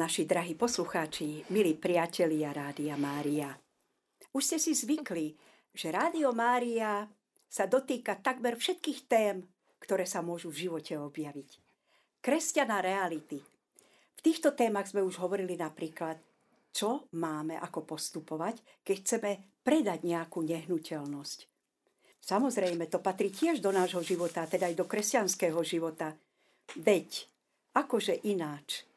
naši drahí poslucháči, milí priatelia Rádia Mária. Už ste si zvykli, že Rádio Mária sa dotýka takmer všetkých tém, ktoré sa môžu v živote objaviť. Kresťan a reality. V týchto témach sme už hovorili napríklad, čo máme ako postupovať, keď chceme predať nejakú nehnuteľnosť. Samozrejme, to patrí tiež do nášho života, teda aj do kresťanského života. Veď, akože ináč.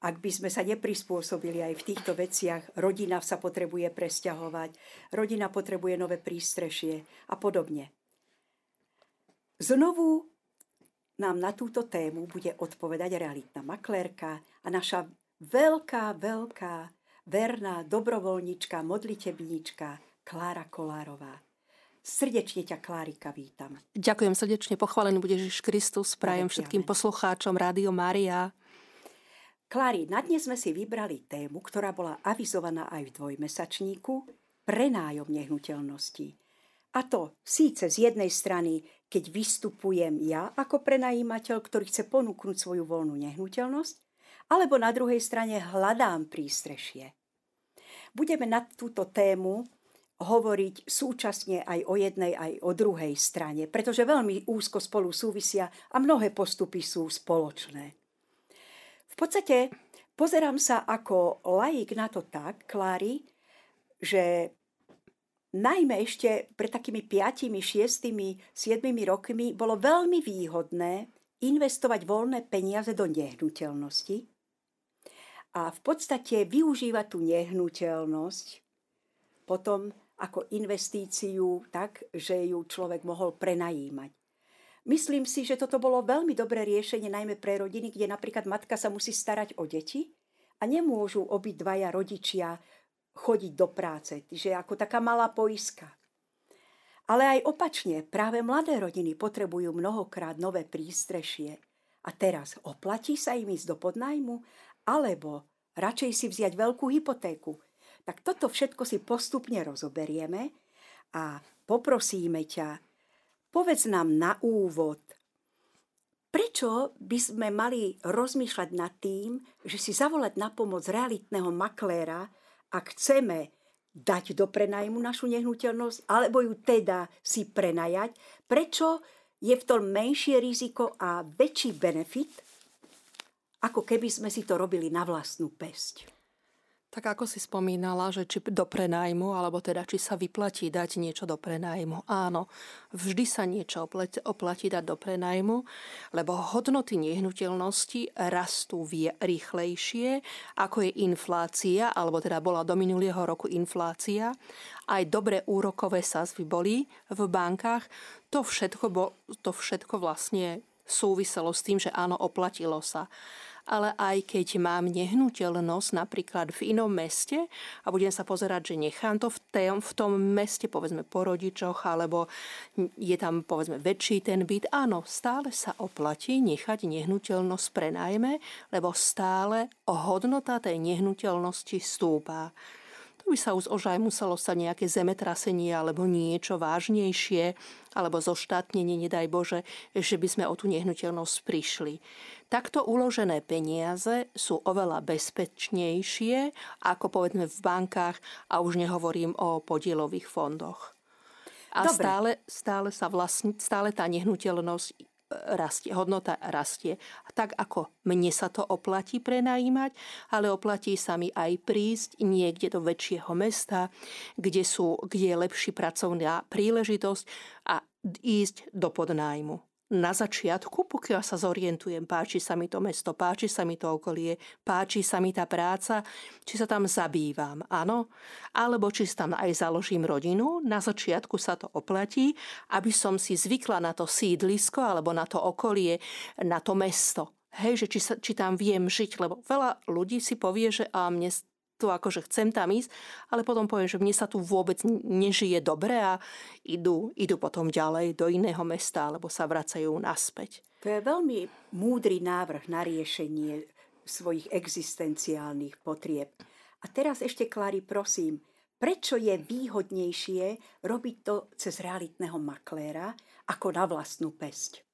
Ak by sme sa neprispôsobili aj v týchto veciach, rodina sa potrebuje presťahovať, rodina potrebuje nové prístrešie a podobne. Znovu nám na túto tému bude odpovedať realitná maklérka a naša veľká, verná dobrovoľnička, modlitebníčka Klára Kollárová. Srdečne ťa, Klárika, vítam. Ďakujem srdečne, pochválený bude Ježiš Kristus, prajem všetkým poslucháčom Rádio Mária. Klári, na dnes sme si vybrali tému, ktorá bola avizovaná aj v dvojmesačníku, prenájom nehnuteľností. A to síce z jednej strany, keď vystupujem ja ako prenajímateľ, ktorý chce ponúknuť svoju voľnú nehnuteľnosť, alebo na druhej strane hľadám prístrešie. Budeme na túto tému hovoriť súčasne aj o jednej, aj o druhej strane, pretože veľmi úzko spolu súvisia a mnohé postupy sú spoločné. V podstate pozerám sa ako laik na to tak, Klári, že najmä ešte pred takými 5, 6, 7 rokmi bolo veľmi výhodné investovať voľné peniaze do nehnuteľnosti a v podstate využívať tú nehnuteľnosť potom ako investíciu tak, že ju človek mohol prenajímať. Myslím si, že toto bolo veľmi dobré riešenie, najmä pre rodiny, kde napríklad matka sa musí starať o deti a nemôžu obidvaja rodičia chodiť do práce, že ako taká malá poistka. Ale aj opačne, práve mladé rodiny potrebujú mnohokrát nové prístrešie a teraz oplatí sa im ísť do podnájmu alebo radšej si vziať veľkú hypotéku. Tak toto všetko si postupne rozoberieme a poprosíme ťa, povedz nám na úvod, prečo by sme mali rozmýšľať nad tým, že si zavolať na pomoc realitného makléra, ak chceme dať do prenajmu našu nehnuteľnosť, alebo ju teda si prenajať, prečo je v tom menšie riziko a väčší benefit, ako keby sme si to robili na vlastnú päsť? Tak ako si spomínala, že či do prenajmu, alebo teda či sa vyplatí dať niečo do prenajmu. Áno, vždy sa niečo oplatí dať do prenajmu, lebo hodnoty nehnuteľnosti rastú rýchlejšie, ako je inflácia, alebo teda bola do minulého roku inflácia. Aj dobré úrokové sadzby boli v bankách. To všetko vlastne súviselo s tým, že áno, oplatilo sa. Ale aj keď mám nehnuteľnosť napríklad v inom meste a budem sa pozerať, že nechám to v tom meste, povedzme po rodičoch, alebo je tam povedzme väčší ten byt, áno, stále sa oplatí nechať nehnuteľnosť prenajme, lebo stále hodnota tej nehnuteľnosti stúpa. To by sa už ozaj muselo stať nejaké zemetrasenie alebo niečo vážnejšie, alebo zoštátnenie, nedaj Bože, že by sme o tú nehnuteľnosť prišli. Takto uložené peniaze sú oveľa bezpečnejšie, ako povedme v bankách, a už nehovorím o podielových fondoch. A stále tá nehnuteľnosť rastie, hodnota rastie. Tak ako mne sa to oplatí prenajímať, ale oplatí sa mi aj prísť niekde do väčšieho mesta, kde je lepší pracovná príležitosť a ísť do podnájmu. Na začiatku, pokiaľ sa zorientujem, páči sa mi to mesto, páči sa mi to okolie, páči sa mi tá práca, či sa tam zabývam, áno, alebo či sa tam aj založím rodinu, na začiatku sa to oplatí, aby som si zvykla na to sídlisko alebo na to okolie, na to mesto. Hej, že či tam viem žiť, lebo veľa ľudí si povie, že a mne tu akože chcem tam ísť, ale potom poviem, že mne sa tu vôbec nežije dobre a idú potom ďalej do iného mesta, alebo sa vracajú naspäť. To je veľmi múdry návrh na riešenie svojich existenciálnych potrieb. A teraz ešte, Klári, prosím, prečo je výhodnejšie robiť to cez realitného makléra ako na vlastnú päsť?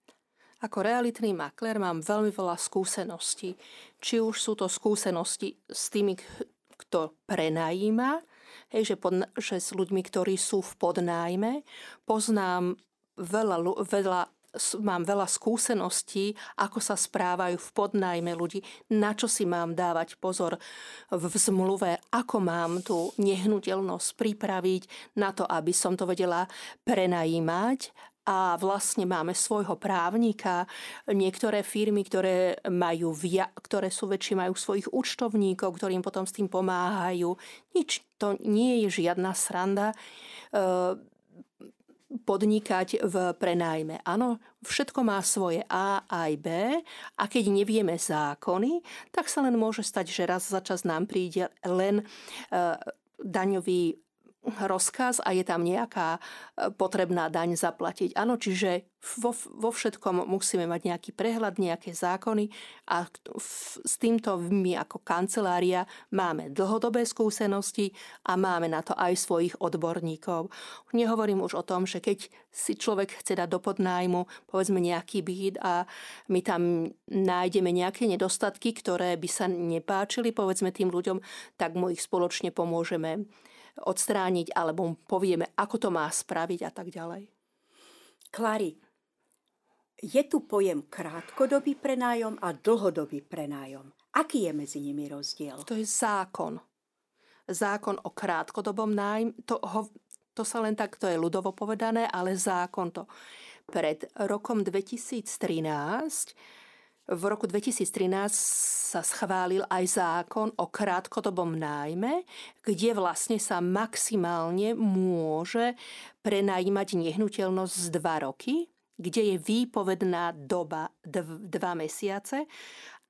Ako realitný maklér mám veľmi veľa skúseností. Či už sú to skúsenosti s tými, kto prenajíma, že s ľuďmi, ktorí sú v podnájme. Poznám mám veľa skúseností, ako sa správajú v podnájme ľudí, na čo si mám dávať pozor v zmluve, ako mám tú nehnuteľnosť pripraviť na to, aby som to vedela prenajímať. A vlastne máme svojho právnika. Niektoré firmy, ktoré sú väčšie, majú svojich účtovníkov, ktorým potom s tým pomáhajú. Nič, to nie je žiadna sranda podnikať v prenájme. Áno, všetko má svoje A aj B, a keď nevieme zákony, tak sa len môže stať, že raz za čas nám príde len daňový rozkaz a je tam nejaká potrebná daň zaplatiť. Áno, čiže vo všetkom musíme mať nejaký prehľad, nejaké zákony a s týmto my ako kancelária máme dlhodobé skúsenosti a máme na to aj svojich odborníkov. Nehovorím už o tom, že keď si človek chce dať do podnájmu, povedzme nejaký byt a my tam nájdeme nejaké nedostatky, ktoré by sa nepáčili, povedzme tým ľuďom, tak mu ich spoločne pomôžeme odstrániť, alebo povieme, ako to má spraviť a tak ďalej. Klári, je tu pojem krátkodobý prenájom a dlhodobý prenájom. Aký je medzi nimi rozdiel? To je zákon. Zákon o krátkodobom nájme, to sa len tak, to je ľudovo povedané, ale zákon to. Pred rokom 2013, v roku 2013 sa schválil aj zákon o krátkodobom nájme, kde vlastne sa maximálne môže prenajímať nehnuteľnosť z 2 roky, kde je výpovedná doba 2 mesiace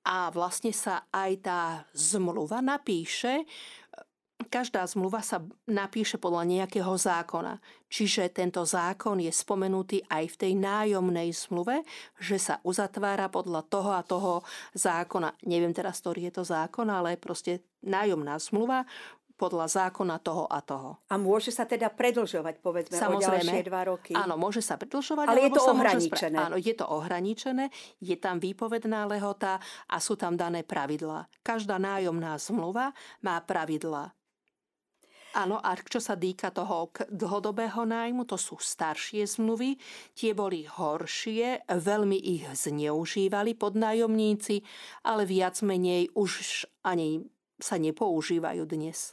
a vlastne sa aj tá zmluva napíše. Každá zmluva sa napíše podľa nejakého zákona. Čiže tento zákon je spomenutý aj v tej nájomnej zmluve, že sa uzatvára podľa toho a toho zákona. Neviem teraz, ktorý je to zákon, ale proste nájomná zmluva podľa zákona toho a toho. A môže sa teda predĺžovať, povedzme, samozrejme, o ďalšie 2 roky? Áno, môže sa predĺžovať. Ale je to ohraničené? Áno, je to ohraničené, je tam výpovedná lehota a sú tam dané pravidlá. Každá nájomná zmluva má pravidlá. Áno, a čo sa týka toho dlhodobého nájmu, to sú staršie zmluvy, tie boli horšie, veľmi ich zneužívali podnájomníci, ale viac menej už ani sa nepoužívajú dnes.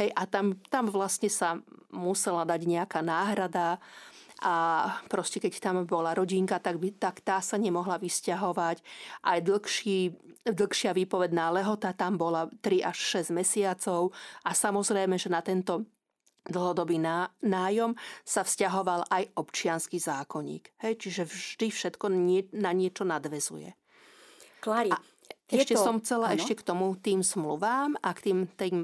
Hej, a tam vlastne sa musela dať nejaká náhrada a proste keď tam bola rodinka, tak tá sa nemohla vysťahovať. Aj dlhšia výpovedná lehota tam bola 3 až 6 mesiacov a samozrejme, že na tento dlhodobý nájom sa vzťahoval aj občiansky zákonník. Hej, čiže vždy všetko na niečo nadväzuje. Klári, ešte som chcela k tomu tým smluvám a k tým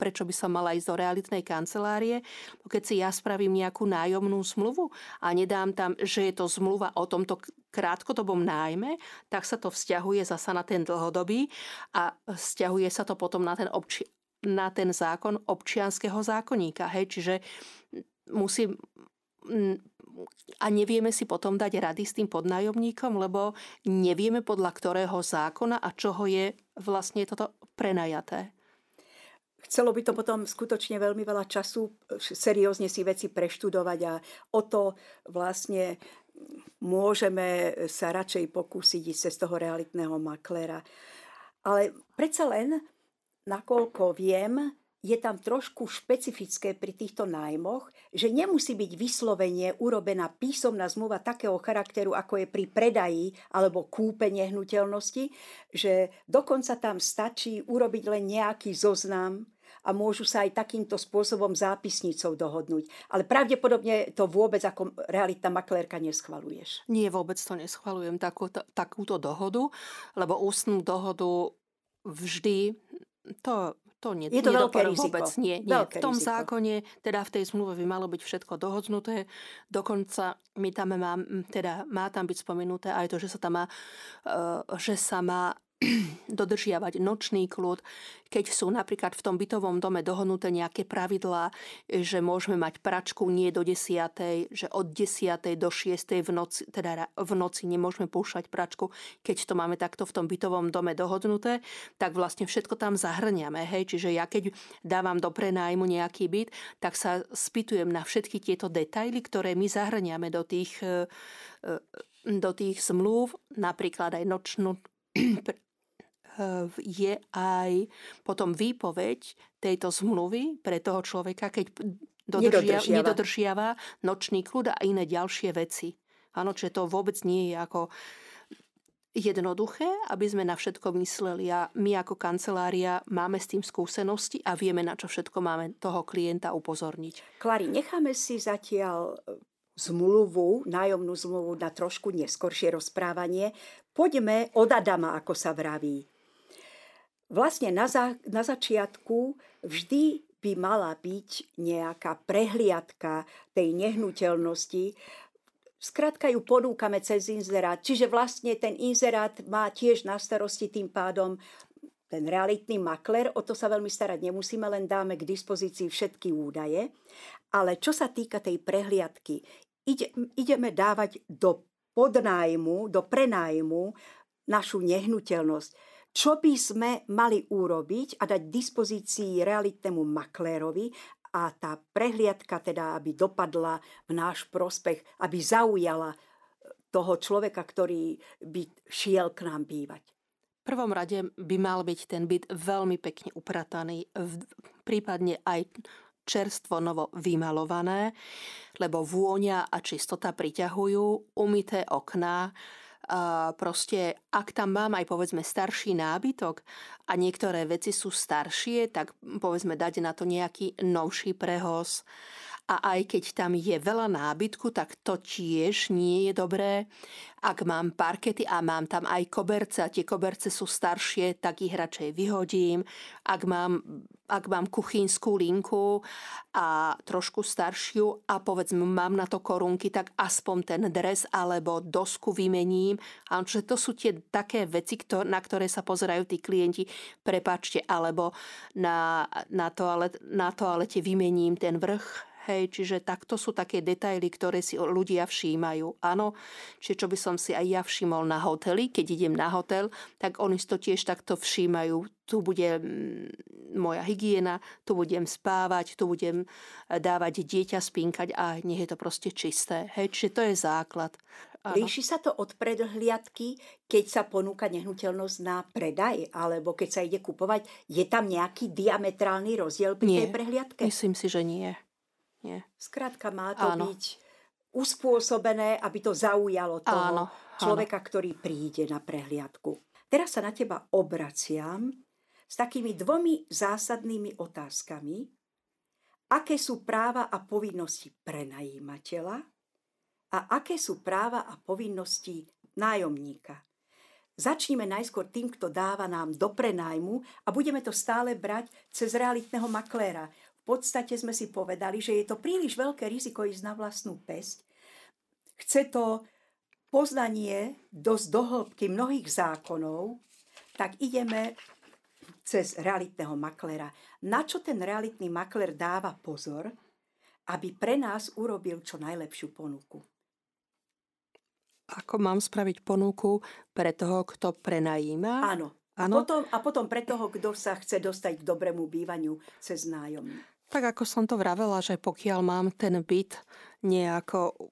prečo by som mala ísť do realitnej kancelárie, keď si ja spravím nejakú nájomnú zmluvu a nedám tam, že je to zmluva o tomto krátkodobom nájme, tak sa to vzťahuje zasa na ten dlhodobý a vzťahuje sa to potom na ten zákon občianskeho zákonníka. Hej? Čiže musím... A nevieme si potom dať rady s tým podnájomníkom, lebo nevieme podľa ktorého zákona a čoho je vlastne toto prenajaté. Chcelo by to potom skutočne veľmi veľa času seriózne si veci preštudovať a o to vlastne môžeme sa radšej pokúsiť ísť cez toho realitného makléra. Ale predsa len, nakoľko viem, je tam trošku špecifické pri týchto nájmoch, že nemusí byť vyslovene urobená písomná zmluva takého charakteru, ako je pri predaji alebo kúpe nehnuteľnosti, že dokonca tam stačí urobiť len nejaký zoznam a môžu sa aj takýmto spôsobom zápisnicou dohodnúť. Ale pravdepodobne to vôbec ako realitná maklérka neschvaluješ. Nie, vôbec to neschvalujem, takúto dohodu, lebo ústnú dohodu vždy je to veľké riziko. Vôbec nie. V tom zákone, teda v tej zmluve by malo byť všetko dohodnuté. Dokonca má tam byť spomenuté aj to, že sa má dodržiavať nočný kľud, keď sú napríklad v tom bytovom dome dohodnuté nejaké pravidlá, že môžeme mať pračku nie do 10, že od 10 do 6 v noci, teda v noci nemôžeme púšťať pračku, keď to máme takto v tom bytovom dome dohodnuté, tak vlastne všetko tam zahrňame. Hej? Čiže ja keď dávam do prenájmu nejaký byt, tak sa spýtujem na všetky tieto detaily, ktoré my zahrňame do tých zmluv, napríklad aj nočnú je aj potom výpoveď tejto zmluvy pre toho človeka, keď nedodržiava nočný kľud a iné ďalšie veci. Áno, čiže to vôbec nie je ako jednoduché, aby sme na všetko mysleli a my ako kancelária máme s tým skúsenosti a vieme, na čo všetko máme toho klienta upozorniť. Klári, necháme si zatiaľ zmluvu, nájomnú zmluvu na trošku neskoršie rozprávanie. Poďme od Adama, ako sa vraví. Vlastne na začiatku vždy by mala byť nejaká prehliadka tej nehnuteľnosti. Skrátka ju ponúkame cez inzerát. Čiže vlastne ten inzerát má tiež na starosti tým pádom ten realitný makler, o to sa veľmi starať nemusíme, len dáme k dispozícii všetky údaje. Ale čo sa týka tej prehliadky, ideme dávať do podnájmu, do prenájmu našu nehnuteľnosť. Čo by sme mali urobiť a dať dispozícii realitnému maklérovi a tá prehliadka teda, aby dopadla v náš prospech, aby zaujala toho človeka, ktorý by šiel k nám bývať. V prvom rade by mal byť ten byt veľmi pekne uprataný, prípadne aj čerstvo novo vymalované, lebo vôňa a čistota priťahujú, umyté okná. Proste, ak tam mám aj povedzme starší nábytok a niektoré veci sú staršie, tak povedzme dať na to nejaký novší prehoz. A aj keď tam je veľa nábytku, tak to tiež nie je dobré. Ak mám parkety a mám tam aj koberce a tie koberce sú staršie, tak ich radšej vyhodím. Ak mám kuchynskú linku a trošku staršiu a povedzme mám na to korunky, tak aspoň ten dres alebo dosku vymením. A to sú tie také veci, na ktoré sa pozerajú tí klienti. Prepáčte, alebo na toalete vymením ten vrch. Hej, čiže takto sú také detaily, ktoré si ľudia všímajú. Áno, čiže čo by som si aj ja všimol na hoteli, keď idem na hotel, tak oni to tiež takto všímajú. Tu bude moja hygiena, tu budem spávať, tu budem dávať dieťa spinkať a nech je to proste čisté. Hej, čiže to je základ. Áno. Líši sa to od predhliadky, keď sa ponúka nehnuteľnosť na predaj, alebo keď sa ide kupovať? Je tam nejaký diametrálny rozdiel pri tej prehliadke? Myslím si, že nie. Skrátka má to byť uspôsobené, aby to zaujalo toho človeka, ktorý príde na prehliadku. Teraz sa na teba obraciam s takými dvomi zásadnými otázkami. Aké sú práva a povinnosti prenajímateľa a aké sú práva a povinnosti nájomníka? Začnime najskôr tým, kto dáva nám do prenájmu a budeme to stále brať cez realitného makléra. V podstate sme si povedali, že je to príliš veľké riziko ísť na vlastnú päsť. Chce to poznanie dosť dohĺbky mnohých zákonov, tak ideme cez realitného maklera. Na čo ten realitný makler dáva pozor, aby pre nás urobil čo najlepšiu ponuku? Ako mám spraviť ponuku pre toho, kto prenajíma? Áno. A potom pre toho, kto sa chce dostať k dobrému bývaniu cez nájom. Tak ako som to vravela, že pokiaľ mám ten byt nejako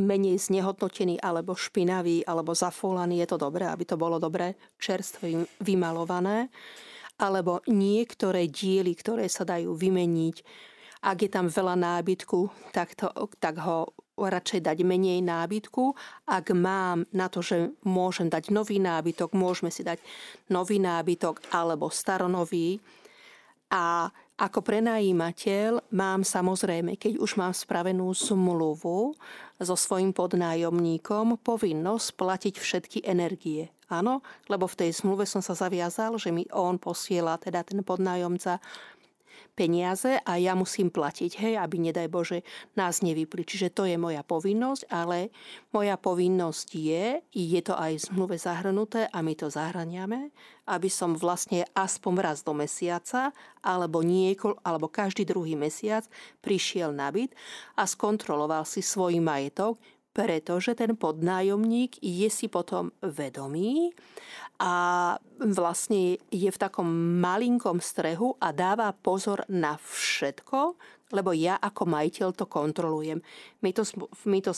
menej znehodnotený alebo špinavý alebo zafúlaný, je to dobré, aby to bolo dobre čerstvo vymalované. Alebo niektoré diely, ktoré sa dajú vymeniť. Ak je tam veľa nábytku, tak ho radšej dať menej nábytku. Ak mám na to, že môžem dať nový nábytok, môžeme si dať nový nábytok alebo staronový. A ako prenajímateľ mám samozrejme, keď už mám spravenú zmluvu so svojím podnájomníkom, povinnosť platiť všetky energie. Áno, lebo v tej zmluve som sa zaviazal, že mi on posiela, teda ten podnájomca, peniaze a ja musím platiť, hej, aby nedaj Bože nás nevypli. Čiže to je moja povinnosť, ale moja povinnosť je to aj v zmluve zahrnuté a my to zahraniame, aby som vlastne aspoň raz do mesiaca alebo každý druhý mesiac prišiel na byt a skontroloval si svoj majetok, pretože ten podnájomník je si potom vedomý a vlastne je v takom malinkom strehu a dáva pozor na všetko, lebo ja ako majiteľ to kontrolujem. My to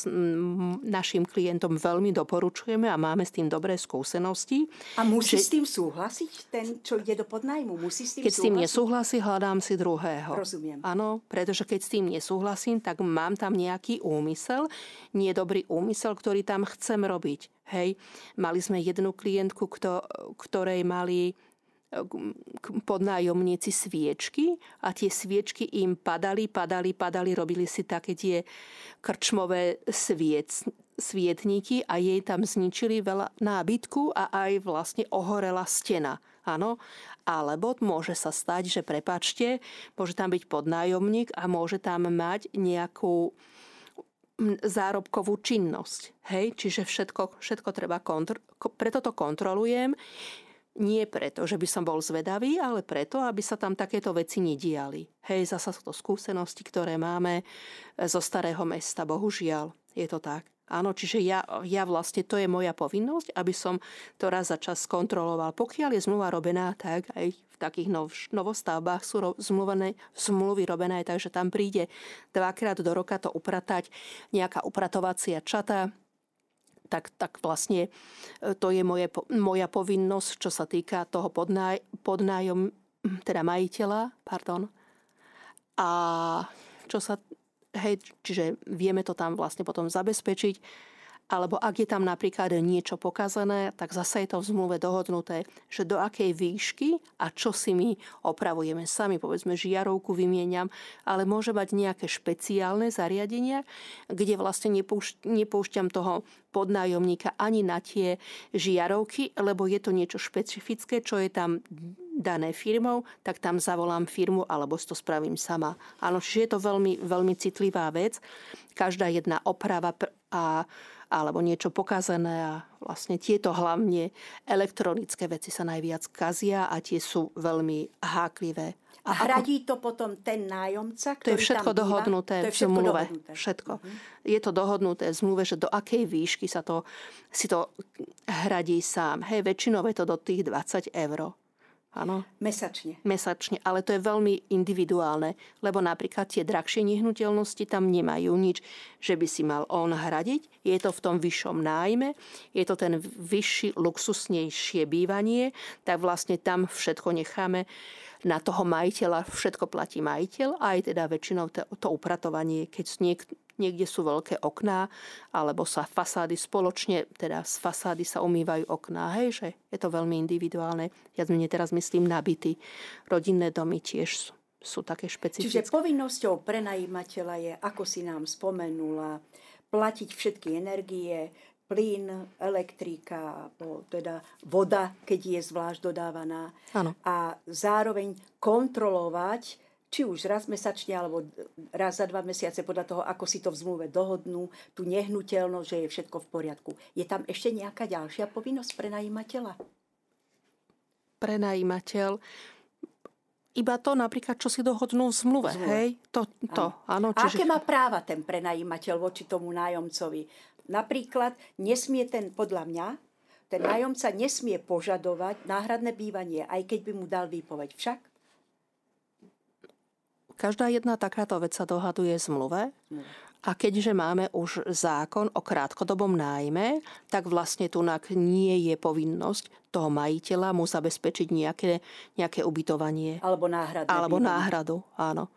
našim klientom veľmi doporučujeme a máme s tým dobré skúsenosti. A musí s tým súhlasiť ten, čo ide do podnájmu? Musí s tým súhlasiť? Keď s tým nesúhlasí, hľadám si druhého. Rozumiem. Áno, pretože keď s tým nesúhlasím, tak mám tam nejaký úmysel, niedobrý úmysel, ktorý tam chcem robiť. Hej, mali sme jednu klientku, ktorej mali podnájomníci sviečky a tie sviečky im padali, robili si také tie krčmové svietníky a jej tam zničili veľa nábytku a aj vlastne ohorela stena. Áno, alebo môže sa stať, že prepáčte, môže tam byť podnájomník a môže tam mať nejakú zárobkovú činnosť. Hej, čiže všetko treba preto to kontrolujem. Nie preto, že by som bol zvedavý, ale preto, aby sa tam takéto veci nediali. Hej, zasa sú to skúsenosti, ktoré máme zo Starého mesta. Bohužiaľ, je to tak. Áno, čiže ja vlastne, to je moja povinnosť, aby som to raz za čas kontroloval. Pokiaľ je zmluva robená, tak aj v takých novostavbách sú zmluvy robené, takže tam príde dvakrát do roka to upratať nejaká upratovacia čata, tak vlastne to je moja povinnosť, čo sa týka toho majiteľa, pardon. A čiže vieme to tam vlastne potom zabezpečiť, alebo ak je tam napríklad niečo pokazené, tak zase je to v zmluve dohodnuté, že do akej výšky a čo si my opravujeme sami. Povedzme, žiarovku vymieňam, ale môže mať nejaké špeciálne zariadenia, kde vlastne nepúšťam toho podnájomníka ani na tie žiarovky, lebo je to niečo špecifické, čo je tam dané firmou, tak tam zavolám firmu alebo to spravím sama. Áno, čiže je to veľmi, veľmi citlivá vec. Každá jedna oprava alebo niečo pokazené a vlastne tieto hlavne elektronické veci sa najviac kazia a tie sú veľmi háklivé. A hradí to potom ten nájomca, ktorý tam býva? To je všetko dohodnuté v zmluve. Všetko. Je to dohodnuté v zmluve, že do akej výšky si to hradí sám. Hej, väčšinou je to do tých 20 €. Áno. Mesačne, ale to je veľmi individuálne, lebo napríklad tie drahšie nehnuteľnosti tam nemajú nič, že by si mal on hradiť. Je to v tom vyššom nájme, je to ten vyšší, luxusnejšie bývanie, tak vlastne tam všetko necháme na toho majiteľa, všetko platí majiteľ, aj teda väčšinou to upratovanie, keď niekde sú veľké okná, alebo sa fasády spoločne, teda z fasády sa umývajú okná. Hej, že je to veľmi individuálne. Ja teraz myslím na byty. Rodinné domy tiež sú také špecifické. Čiže povinnosťou prenajímateľa je, ako si nám spomenula, platiť všetky energie, plyn, elektrika, teda voda, keď je zvlášť dodávaná. Áno. A zároveň kontrolovať, či už raz mesačne, alebo raz za 2 mesiace, podľa toho, ako si to v zmluve dohodnú, tú nehnuteľnosť, že je všetko v poriadku. Je tam ešte nejaká ďalšia povinnosť prenajímateľa? Prenajímateľ, iba to napríklad, čo si dohodnú v zmluve. Hej? Áno. Čiže aké má práva ten prenajímateľ voči tomu nájomcovi? Napríklad nesmie podľa mňa ten nájomca nesmie požadovať náhradné bývanie, aj keď by mu dal výpoveď. Však? Každá jedna takáto vec sa dohaduje v zmluve a keďže máme už zákon o krátkodobom nájme, tak vlastne tunak nie je povinnosť toho majiteľa mu zabezpečiť nejaké ubytovanie. Alebo náhradu, áno.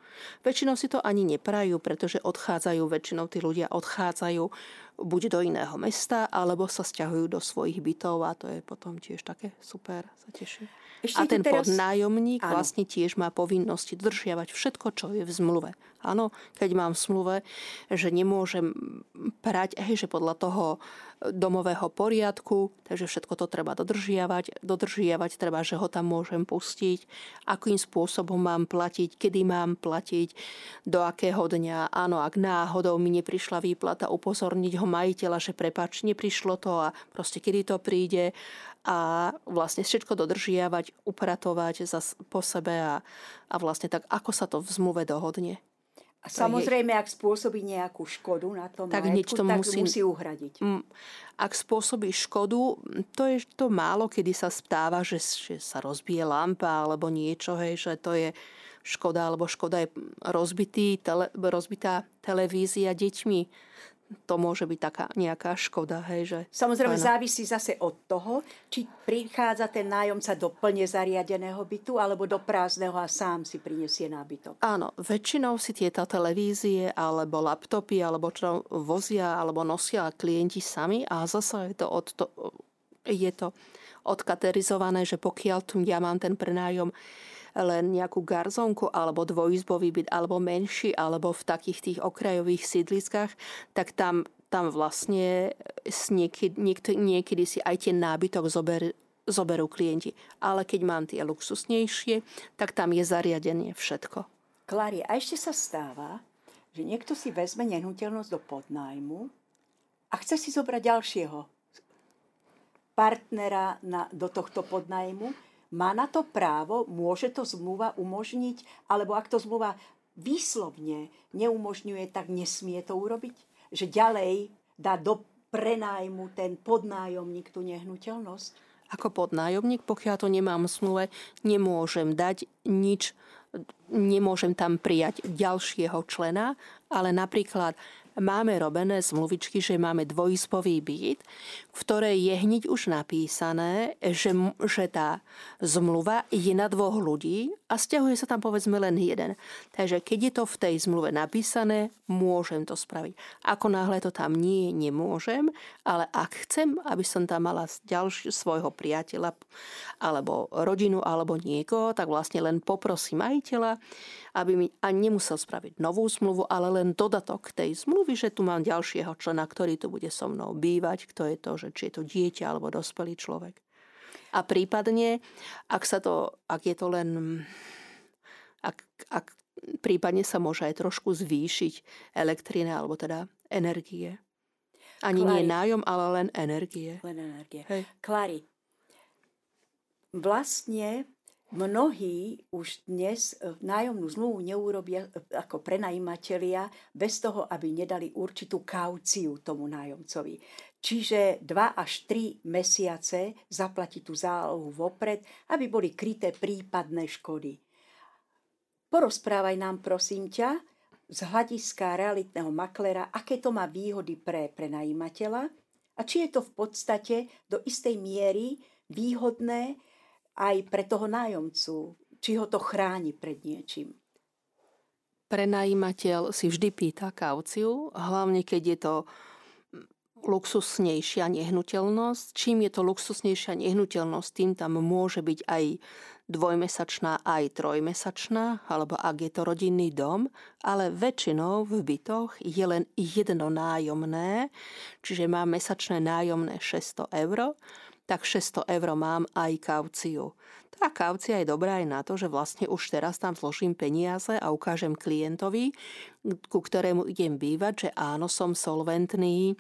Väčšinou si to ani neprajú, pretože tí ľudia odchádzajú buď do iného mesta, alebo sa sťahujú do svojich bytov a to je potom tiež také super, sa teším. A ten podnájomník vlastne tiež má povinnosť dodržiavať všetko, čo je v zmluve. Áno, keď mám v zmluve, že nemôžem prať, že podľa toho domového poriadku, takže všetko to treba dodržiavať. dodržiavať treba, že ho tam môžem pustiť, akým spôsobom mám platiť, kedy mám platiť, do akého dňa. Áno, ak náhodou mi neprišla výplata, upozorniť ho majiteľa, že prepáč, neprišlo to a proste kedy to príde a vlastne všetko dodržiavať, upratovať po sebe a vlastne tak, ako sa to v zmluve dohodne. A samozrejme, ak spôsobí nejakú škodu na tom tak majetku, tak musí uhradiť. Ak spôsobí škodu, to je to málo, kedy sa stáva, že sa rozbije lampa alebo niečo, hej, že to je škoda, alebo škoda je rozbitá televízia deťmi. To môže byť taká nejaká škoda. Hej, že... Samozrejme, závisí zase od toho, či prichádza ten nájomca do plne zariadeného bytu alebo do prázdneho a sám si prinesie nábytok. Áno, väčšinou si tieto televízie alebo laptopy alebo čo vozia alebo nosia klienti sami a zase je to odkaterizované, že pokiaľ tu ja mám ten prenájom len nejakú garzónku alebo dvojizbový byt alebo menší alebo v takých tých okrajových sídliskách, tak tam vlastne niekedy si aj ten nábytok zoberú klienti. Ale keď mám tie luxusnejšie, tak tam je zariadenie všetko. Klári, a ešte sa stáva, že niekto si vezme nehnuteľnosť do podnájmu a chce si zobrať ďalšieho partnera do tohto podnájmu. Má na to právo, môže to zmluva umožniť, alebo ak to zmluva výslovne neumožňuje, tak nesmie to urobiť? Že ďalej dá do prenájmu ten podnájomník tú nehnuteľnosť? Ako podnájomník, pokiaľ to nemám v zmluve, nemôžem dať nič, nemôžem tam prijať ďalšieho člena, ale napríklad máme robené zmluvičky, že máme dvojizbový byt, v ktorej je hneď už napísané, že tá zmluva je na dvoch ľudí a sťahuje sa tam povedzme len jeden. Takže keď je to v tej zmluve napísané, môžem to spraviť. Ako náhle to tam nie, nemôžem, ale ak chcem, aby som tam mala svojho priateľa alebo rodinu alebo niekoho, tak vlastne len poprosím majiteľa, aby mi nemusel spraviť novú zmluvu, ale len dodatok k tej zmluvy, že tu mám ďalšieho člena, ktorý tu bude so mnou bývať, kto je to, že či je to dieťa alebo dospelý človek. A prípadne, prípadne sa môže aj trošku zvýšiť elektrina alebo teda energie. Ani Klári, nie nájom, ale len energie. Len energie. Klári, vlastne mnohí už dnes nájomnú zmluvu neurobia ako prenajímatelia bez toho, aby nedali určitú kauciu tomu nájomcovi. Čiže 2 až 3 mesiace zaplatí tú zálohu vopred, aby boli kryté prípadné škody. Porozprávaj nám, prosím ťa, z hľadiska realitného maklera, aké to má výhody pre prenajímateľa a či je to v podstate do istej miery výhodné aj pre toho nájomcu, či ho to chráni pred niečím. Prenajímateľ si vždy pýta kauciu, hlavne keď je to luxusnejšia nehnuteľnosť. Čím je to luxusnejšia nehnuteľnosť, tým tam môže byť aj dvojmesačná, aj trojmesačná, alebo ak je to rodinný dom, ale väčšinou v bytoch je len jedno nájomné, čiže má mesačné nájomné 600 €, tak 600 € mám aj kauciu. Tá kaucia je dobrá aj na to, že vlastne už teraz tam zložím peniaze a ukážem klientovi, ku ktorému idem bývať, že áno, som solventný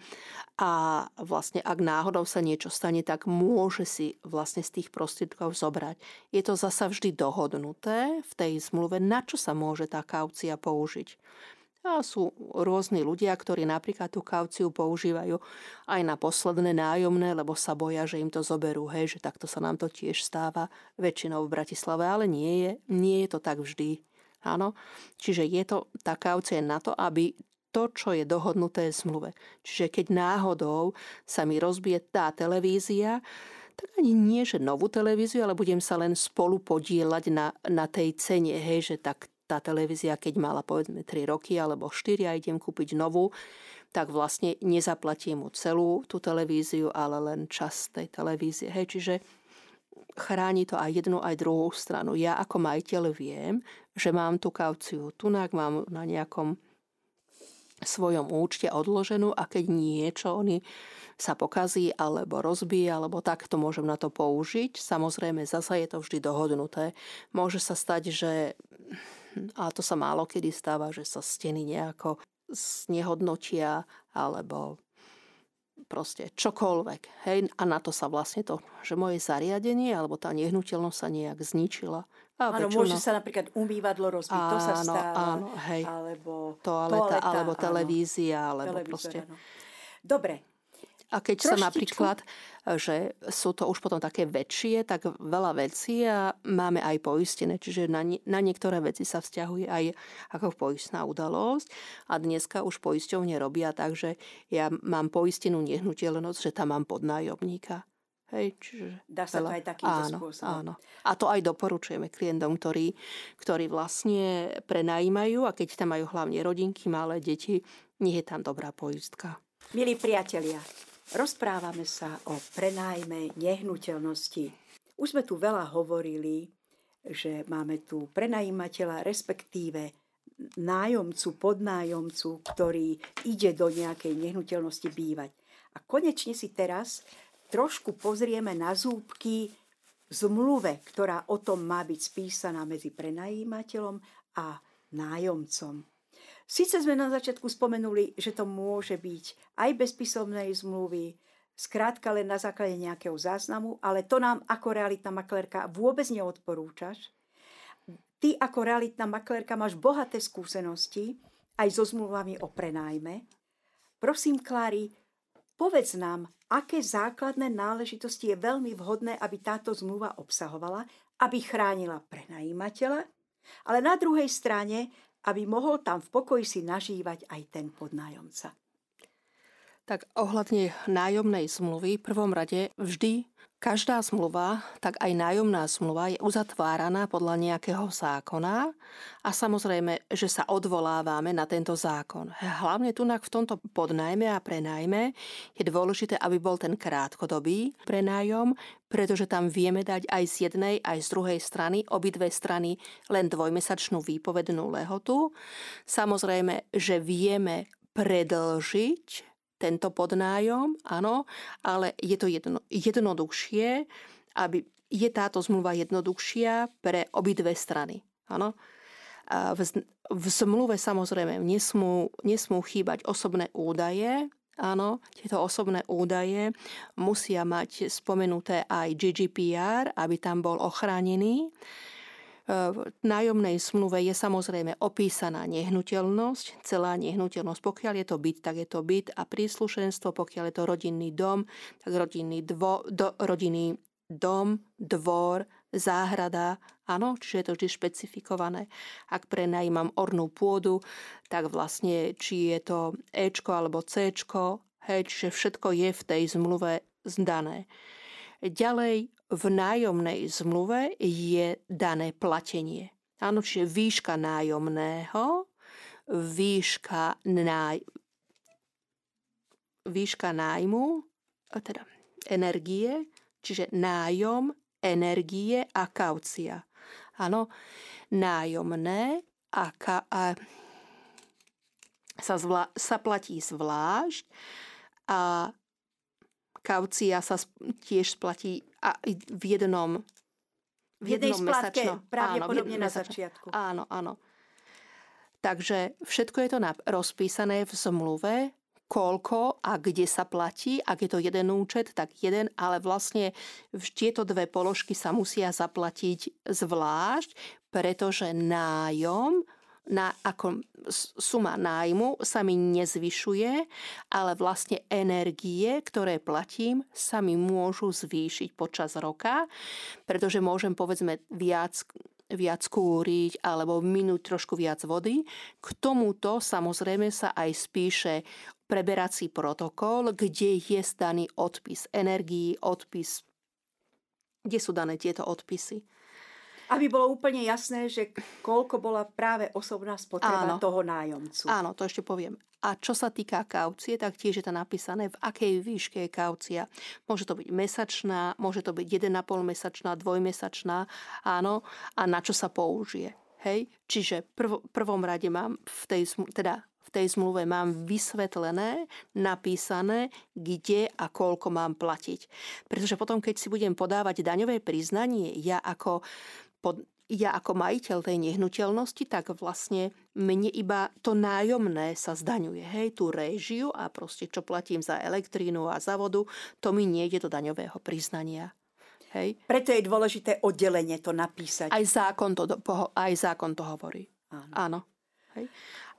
a vlastne ak náhodou sa niečo stane, tak môže si vlastne z tých prostriedkov zobrať. Je to zasa vždy dohodnuté v tej zmluve, na čo sa môže tá kaucia použiť. A sú rôzni ľudia, ktorí napríklad tú kauciu používajú aj na posledné nájomné, lebo sa boja, že im to zoberú. Hej, že takto sa nám to tiež stáva väčšinou v Bratislave, ale nie je to tak vždy. Áno. Čiže tá kaucia je na to, aby to, čo je dohodnuté v zmluve. Čiže keď náhodou sa mi rozbije tá televízia, tak ani nie, že novú televíziu, ale budem sa len spolu podieľať na tej cene. Hej, že tak tá televízia, keď mala povedzme 3 roky alebo 4 a idem kúpiť novú, tak vlastne nezaplatím mu celú tú televíziu, ale len čas tej televízie. Hej, čiže chráni to aj jednu, aj druhú stranu. Ja ako majiteľ viem, že mám tú kauciu tunak, mám na nejakom svojom účte odloženú, a keď niečo oni sa pokazí alebo rozbije, alebo tak, to môžem na to použiť. Samozrejme, zasa je to vždy dohodnuté. Môže sa stať, že, a to sa málo kedy stáva, že sa steny nejako znehodnotia alebo proste čokoľvek. Hej? A na to sa vlastne to, že moje zariadenie alebo tá nehnuteľnosť sa nejak zničila. Áno, môže sa napríklad umývadlo rozbiť, to sa stáva. Áno, hej, alebo toaleta, alebo televízia, áno, alebo proste. Áno. Dobre. A keď troštičku sa napríklad, že sú to už potom také väčšie, tak veľa vecí a máme aj poistené. Čiže na niektoré veci sa vzťahuje aj ako poistná udalosť. A dneska už poisťovne robia tak, že ja mám poistenú nehnuteľnosť, že tam mám podnájomníka. Hej, čiže dá sa to aj takýmto spôsobom. Áno. A to aj doporučujeme klientom, ktorí vlastne prenajímajú, a keď tam majú hlavne rodinky, malé deti, nie je tam dobrá poistka. Milí priatelia, rozprávame sa o prenájme nehnuteľnosti. Už sme tu veľa hovorili, že máme tu prenajímateľa, respektíve nájomcu, podnájomcu, ktorý ide do nejakej nehnuteľnosti bývať. A konečne si teraz trošku pozrieme na zúbky zmluve, ktorá o tom má byť spísaná medzi prenajímateľom a nájomcom. Sice sme na začiatku spomenuli, že to môže byť aj bez písomnej zmluvy, skrátka len na základe nejakého záznamu, ale to nám ako realitná maklérka vôbec neodporúčaš. Ty ako realitná maklérka máš bohaté skúsenosti aj so zmluvami o prenájme. Prosím, Klári, povedz nám, aké základné náležitosti je veľmi vhodné, aby táto zmluva obsahovala, aby chránila prenajímateľa, ale na druhej strane, aby mohol tam v pokoji si nažívať aj ten podnájomca. Tak ohľadne nájomnej zmluvy, v prvom rade vždy každá zmluva, tak aj nájomná zmluva je uzatváraná podľa nejakého zákona a samozrejme, že sa odvolávame na tento zákon. Hlavne tunak v tomto podnájme a prenájme je dôležité, aby bol ten krátkodobý prenájom, pretože tam vieme dať aj z jednej, aj z druhej strany, obidve strany, len dvojmesačnú výpovednú lehotu. Samozrejme, že vieme predĺžiť tento podnájom, áno, ale je to jednoduchšie, aby je táto zmluva jednoduchšia pre obidve strany. Áno. A v zmluve samozrejme nesmú chýbať osobné údaje. Áno, tieto osobné údaje musia mať spomenuté aj GDPR, aby tam bol ochránený. V nájomnej zmluve je samozrejme opísaná nehnuteľnosť, celá nehnuteľnosť. Pokiaľ je to byt, tak je to byt a príslušenstvo. Pokiaľ je to rodinný dom, tak rodinný dom, dvor, záhrada. Áno, čiže je to vždy špecifikované. Ak prenajímam ornú pôdu, tak vlastne či je to Ečko alebo Céčko, hej, čiže všetko je v tej zmluve zdané. Ďalej, v nájomnej zmluve je dané platenie. Áno, čiže výška nájomného, výška nájmu, teda energie, čiže nájom, energie a kaucia. Áno, nájomné sa platí zvlášť a kaucia sa tiež splatí v jednej splátke, pravdepodobne na začiatku. Áno, áno. Takže všetko je to rozpísané v zmluve, koľko a kde sa platí. Ak je to jeden účet, tak jeden, ale vlastne tieto dve položky sa musia zaplatiť zvlášť, pretože nájom ako suma nájmu sa mi nezvyšuje, ale vlastne energie, ktoré platím, sa mi môžu zvýšiť počas roka, pretože môžem povedzme viac kúriť alebo minúť trošku viac vody. K tomuto samozrejme sa aj spíše preberací protokol, kde je daný odpis energií, odpis, kde sú dané tieto odpisy. Aby bolo úplne jasné, že koľko bola práve osobná spotreba toho nájomcu. Áno, to ešte poviem. A čo sa týka kaucie, tak tiež je to napísané, v akej výške je kaucia. Môže to byť mesačná, môže to byť 1,5-mesačná, 2-mesačná, áno, a na čo sa použije. Hej? Čiže v prvom rade mám v tej, teda v v tej zmluve mám vysvetlené, napísané, kde a koľko mám platiť. Pretože potom, keď si budem podávať daňové priznanie, ja ako majiteľ tej nehnuteľnosti, tak vlastne mne iba to nájomné sa zdaňuje. Hej, tú réžiu a proste čo platím za elektrínu a za vodu, to mi nejde do daňového priznania. Hej. Preto je dôležité oddelenie to napísať. Aj zákon to hovorí. Áno. Hej.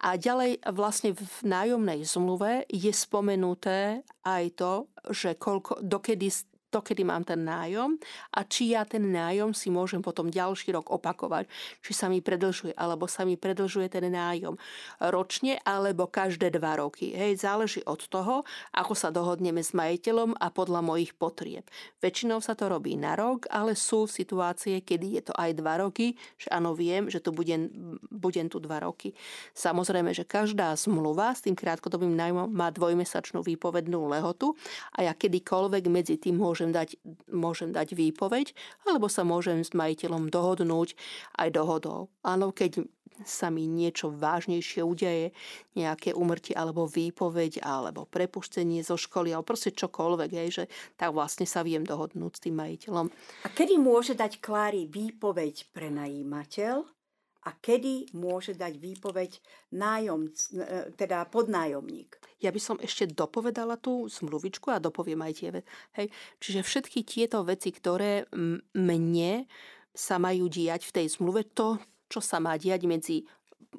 A ďalej vlastne v nájomnej zmluve je spomenuté aj to, že dokedy mám ten nájom a či ja ten nájom si môžem potom ďalší rok opakovať. Či sa mi predlžuje, alebo sa mi predlžuje ten nájom ročne, alebo každé 2 roky. Hej, záleží od toho, ako sa dohodneme s majiteľom a podľa mojich potrieb. Väčšinou sa to robí na rok, ale sú situácie, kedy je to aj 2 roky, že áno, viem, že tu budem tu 2 roky. Samozrejme, že každá zmluva s tým krátkodobým nájomom má 2-mesačnú výpovednú lehotu a ja kedykoľvek medzi tým môžem dať výpoveď, alebo sa môžem s majiteľom dohodnúť aj dohodou. Áno, keď sa mi niečo vážnejšie udeje, nejaké úmrtie, alebo výpoveď, alebo prepuštenie zo školy, alebo proste čokoľvek, hej, že tak vlastne sa viem dohodnúť s tým majiteľom. A kedy môže dať Klári výpoveď prenajímateľ a kedy môže dať výpoveď teda podnájomník? Ja by som ešte dopovedala tú zmluvičku a dopoviem aj tie. Hej. Čiže všetky tieto veci, ktoré mne sa majú diať v tej zmluve, to, čo sa má diať medzi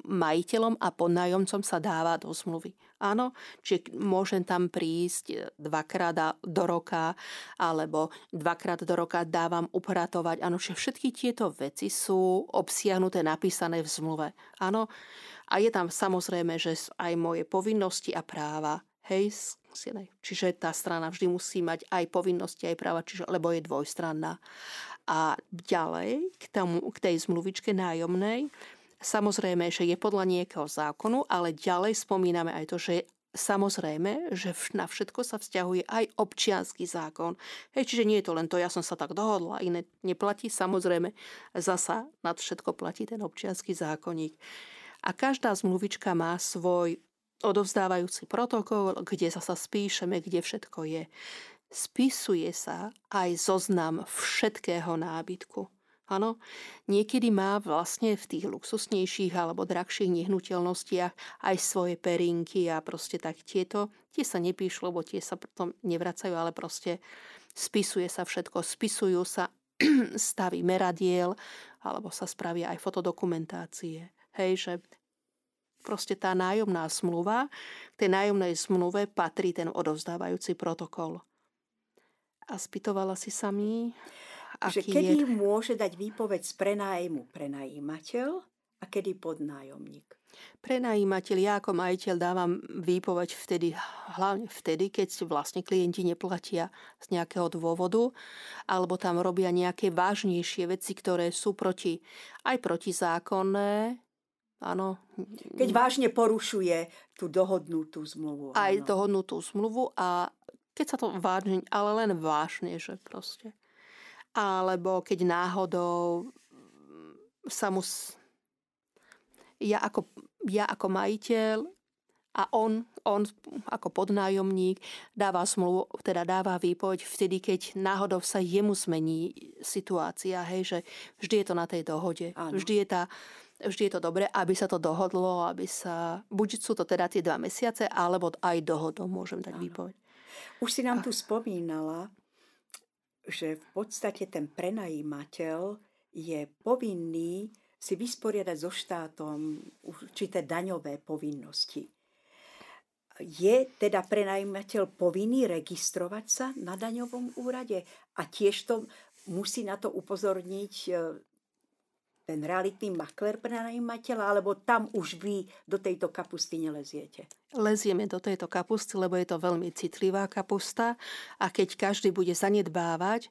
majiteľom a podnájomcom, sa dáva do zmluvy. Áno, čiže môžem tam prísť 2-krát do roka, alebo 2-krát do roka dávam upratovať. Áno, že všetky tieto veci sú obsiahnuté, napísané v zmluve. Áno, a je tam samozrejme, že aj moje povinnosti a práva. Hej, čiže tá strana vždy musí mať aj povinnosti, aj práva, lebo je dvojstranná. A ďalej k tej zmluvičke nájomnej, samozrejme, že je podľa nejakého zákonu, ale ďalej spomíname aj to, že samozrejme, že na všetko sa vzťahuje aj občiansky zákon. Hej, čiže nie je to len to, ja som sa tak dohodla, iné neplatí. Samozrejme, zasa nad všetko platí ten občiansky zákonník. A každá zmluvička má svoj odovzdávajúci protokol, kde zasa spíšeme, kde všetko je. Spisuje sa aj zoznam všetkého nábytku. Áno, niekedy má vlastne v tých luxusnejších alebo drahších nehnuteľnostiach aj svoje perinky a proste tak tieto. Tie sa nepíšu, lebo tie sa potom nevracajú, ale proste spisuje sa všetko. Spisujú sa stavy meradiel alebo sa spravia aj fotodokumentácie. Hej, že proste tá nájomná zmluva, k tej nájomnej zmluve patrí ten odovzdávajúci protokol. A spýtovala si sa mi, že kedy môže dať výpoveď z prenájmu prenajímateľ a kedy podnájomník? Prenajímateľ, ja ako majiteľ dávam výpoveď hlavne vtedy, keď vlastne klienti neplatia z nejakého dôvodu alebo tam robia nejaké vážnejšie veci, ktoré sú protizákonné. Áno. Keď vážne porušuje tú dohodnutú zmluvu. Áno. Aj dohodnutú zmluvu a keď sa to vážne, ale len vážne, že proste. Alebo keď náhodou ja ako majiteľ a on ako podnájomník dáva zmluvu, teda dáva výpoveď vtedy, keď náhodou sa jemu zmení situácia, hej, že vždy je to na tej dohode. Áno. Vždy je to dobre, aby sa to dohodlo, buď sú to teda tie 2 mesiace, alebo aj dohodou môžem dať výpoveď. Už si nám tu spomínala, že v podstate ten prenajímateľ je povinný si vysporiadať so štátom určité daňové povinnosti. Je teda prenajímateľ povinný registrovať sa na daňovom úrade a tiež to musí na to upozorniť ten realitný maklér prenajímateľa, alebo tam už vy do tejto kapusty neleziete? lezieme do tejto kapusty, lebo je to veľmi citlivá kapusta a keď každý bude zanedbávať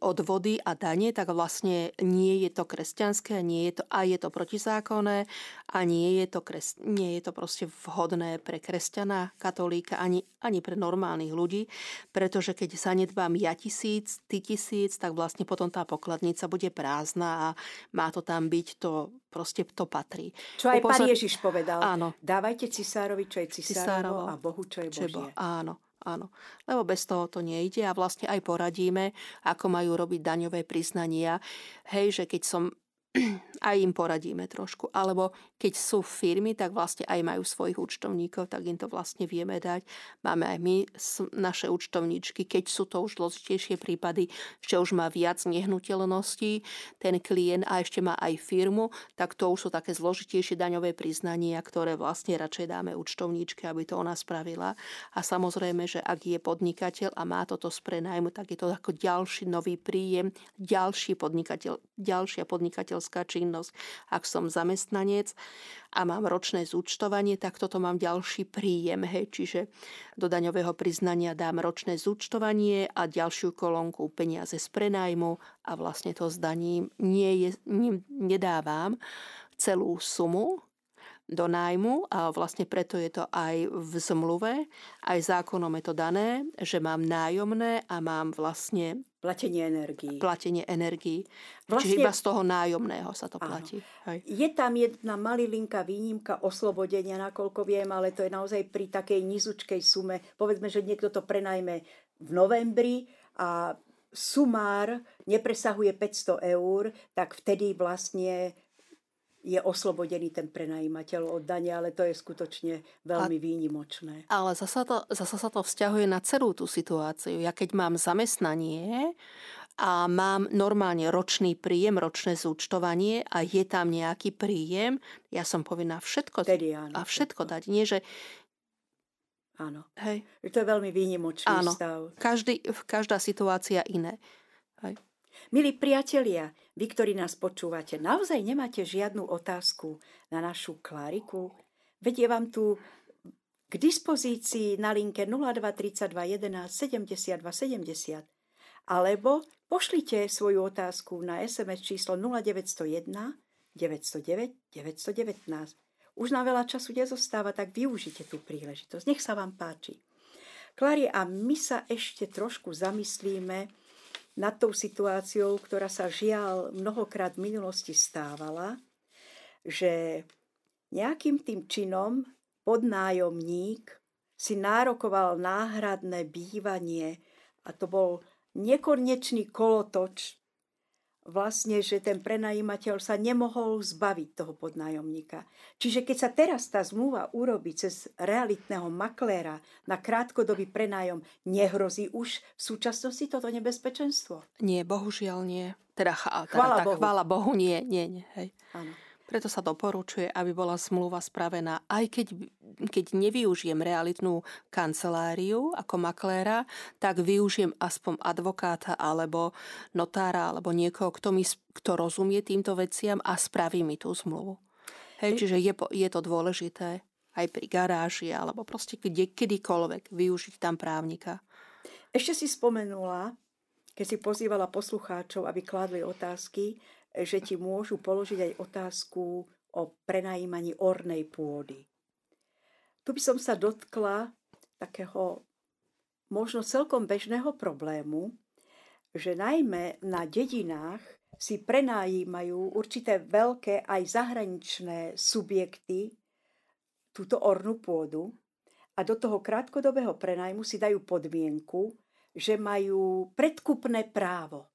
odvody a dane, tak vlastne nie je to kresťanské, je to protizákonné a nie je to proste vhodné pre kresťana, katolíka, ani pre normálnych ľudí, pretože keď zanedbám ja 1000, ty 1000, tak vlastne potom tá pokladnica bude prázdna a má to tam byť, to proste to patrí. Čo aj pán Ježiš povedal. Áno. Dávajte cisárovi, čo je cisárovo a Bohu, čo je Božie. Áno, áno. Lebo bez toho to nejde a vlastne aj poradíme, ako majú robiť daňové priznania. Hej, že keď aj im poradíme trošku. Alebo keď sú firmy, tak vlastne aj majú svojich účtovníkov, tak im to vlastne vieme dať. Máme aj my naše účtovníčky, keď sú to už zložitejšie prípady, že už má viac nehnuteľností, ten klient a ešte má aj firmu, tak to už sú také zložitejšie daňové priznania, ktoré vlastne radšej dáme účtovníčke, aby to ona spravila. A samozrejme, že ak je podnikateľ a má toto z prenájmu, tak je to ako ďalší nový príjem, ďalšia podnikateľ činnosť. Ak som zamestnanec a mám ročné zúčtovanie, tak toto mám ďalší príjem. Hej. Čiže do daňového priznania dám ročné zúčtovanie a ďalšiu kolónku peniaze z prenájmu a vlastne to z daní nedávam celú sumu do nájmu a vlastne preto je to aj v zmluve, aj zákonom je to dané, že mám nájomné a mám vlastne platenie energií. Vlastne, čiže iba z toho nájomného sa to platí. Hej. Je tam jedna malilinká výnimka oslobodenia, nakoľko viem, ale to je naozaj pri takej nizučkej sume. Povedzme, že niekto to prenajme v novembri a sumár nepresahuje 500 €, tak vtedy vlastne je oslobodený ten prenajímateľ od dane, ale to je skutočne veľmi výnimočné. Ale zasa sa to vzťahuje na celú tú situáciu. Ja keď mám zamestnanie a mám normálne ročný príjem, ročné zúčtovanie a je tam nejaký príjem, ja som povinná všetko dať. Nie, že áno. Hej. To je veľmi výnimočný stav. Každá situácia iné. Hej. Milí priatelia, vy, ktorí nás počúvate, naozaj nemáte žiadnu otázku na našu Kláriku? Veď je vám tu k dispozícii na linke 0232 11 72 70. Alebo pošlite svoju otázku na SMS číslo 0901 909 919. Už na veľa času nezostáva, tak využite tú príležitosť. Nech sa vám páči. Klári, a my sa ešte trošku zamyslíme nad tou situáciou, ktorá sa žiaľ mnohokrát v minulosti stávala, že nejakým tým činom podnájomník si nárokoval náhradné bývanie a to bol nekonečný kolotoč, vlastne, že ten prenajímateľ sa nemohol zbaviť toho podnájomníka. Čiže keď sa teraz tá zmluva urobí cez realitného makléra na krátkodobý prenájom, nehrozí už v súčasnosti toto nebezpečenstvo? Nie, bohužiaľ nie. Chvála Bohu, nie. Hej. Áno. Preto sa doporučuje, aby bola zmluva spravená, aj keď nevyužijem realitnú kanceláriu ako makléra, tak využijem aspoň advokáta alebo notára alebo niekoho, kto rozumie týmto veciam a spraví mi tú zmluvu. Hej, čiže je to dôležité aj pri garáži alebo proste kedykoľvek využiť tam právnika. Ešte si spomenula, keď si pozývala poslucháčov, aby kládli otázky, že ti môžu položiť aj otázku o prenajímaní ornej pôdy. Tu by som sa dotkla takého možno celkom bežného problému, že najmä na dedinách si prenajímajú určité veľké aj zahraničné subjekty túto ornú pôdu a do toho krátkodobého prenajmu si dajú podmienku, že majú predkupné právo,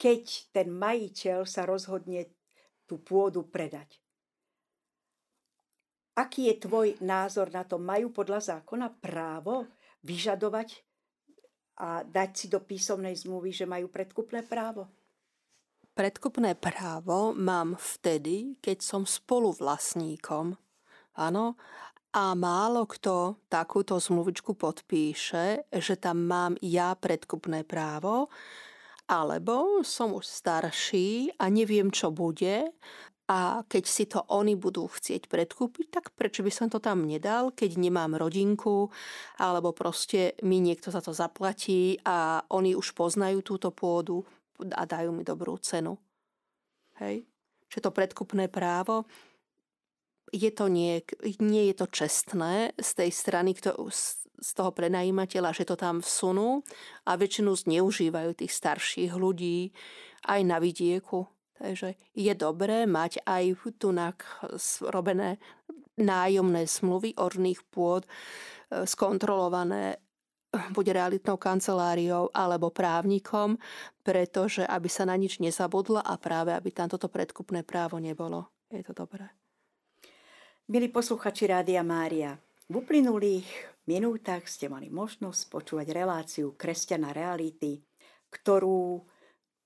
keď ten majiteľ sa rozhodne tú pôdu predať. Aký je tvoj názor na to? Majú podľa zákona právo vyžadovať a dať si do písomnej zmluvy, že majú predkupné právo? Predkupné právo mám vtedy, keď som spoluvlastníkom. Áno. A málo kto takúto zmluvičku podpíše, že tam mám ja predkupné právo, alebo som už starší a neviem, čo bude A keď si to oni budú chcieť predkúpiť, tak prečo by som to tam nedal, keď nemám rodinku, alebo proste mi niekto za to zaplatí a oni už poznajú túto pôdu a dajú mi dobrú cenu. Hej? Čiže to predkupné právo, nie je to čestné z tej strany, z toho prenajímateľa, že to tam vsunú a väčšinu zneužívajú tých starších ľudí aj na vidieku. Takže je dobré mať aj tunak robené nájomné zmluvy orných pôd, skontrolované buď realitnou kanceláriou alebo právnikom, pretože aby sa na nič nezabudlo a práve aby tam toto predkupné právo nebolo. Je to dobré. Milí posluchači Rádia Mária, v uplynulých minútach ste mali možnosť počúvať reláciu Kresťana reality, ktorú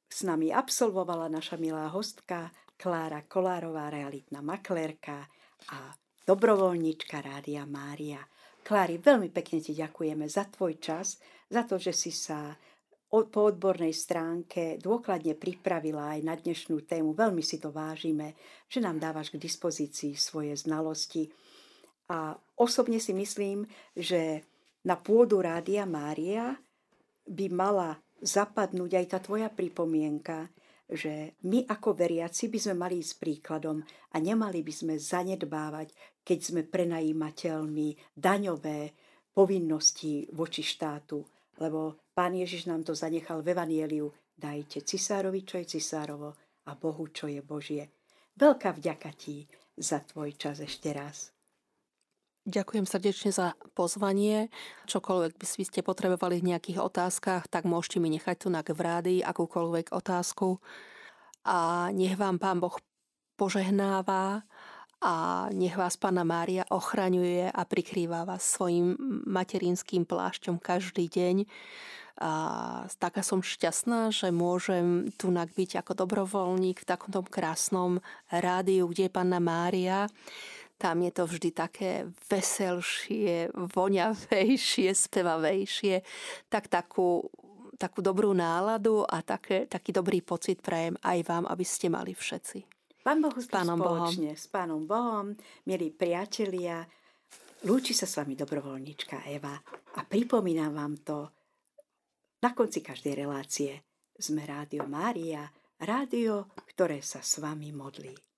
s nami absolvovala naša milá hostka Klára Kollárová, realitná maklérka a dobrovoľníčka Rádia Mária. Klári, veľmi pekne ti ďakujeme za tvoj čas, za to, že si sa po odbornej stránke dôkladne pripravila aj na dnešnú tému. Veľmi si to vážime, že nám dávaš k dispozícii svoje znalosti. A osobne si myslím, že na pôdu Rádia Mária by mala zapadnúť aj tá tvoja pripomienka, že my ako veriaci by sme mali ísť príkladom a nemali by sme zanedbávať, keď sme prenajímateľmi, daňové povinnosti voči štátu. Lebo Pán Ježiš nám to zanechal v Evanieliu. Dajte cisárovi, čo je cisárovo, a Bohu, čo je Božie. Veľká vďaka ti za tvoj čas ešte raz. Ďakujem srdečne za pozvanie. Čokoľvek by ste potrebovali v nejakých otázkach, tak môžete mi nechať tu na Vrádi akúkoľvek otázku. A nech vám Pán Boh požehnáva a nech vás Panna Mária ochraňuje a prikrýva vás svojim materinským plášťom každý deň. A taká som šťastná, že môžem tunak byť ako dobrovoľník v takomto krásnom rádiu, kde je Panna Mária. Tam je to vždy také veselšie, voňavejšie, spevavejšie. Takú dobrú náladu a taký dobrý pocit prajem aj vám, aby ste mali všetci. Pán Bohu spoločne s Pánom Bohom, milí priatelia, lúči sa s vami dobrovoľnička Eva a pripomínam vám to na konci každej relácie. Sme Rádio Mária, rádio, ktoré sa s vami modlí.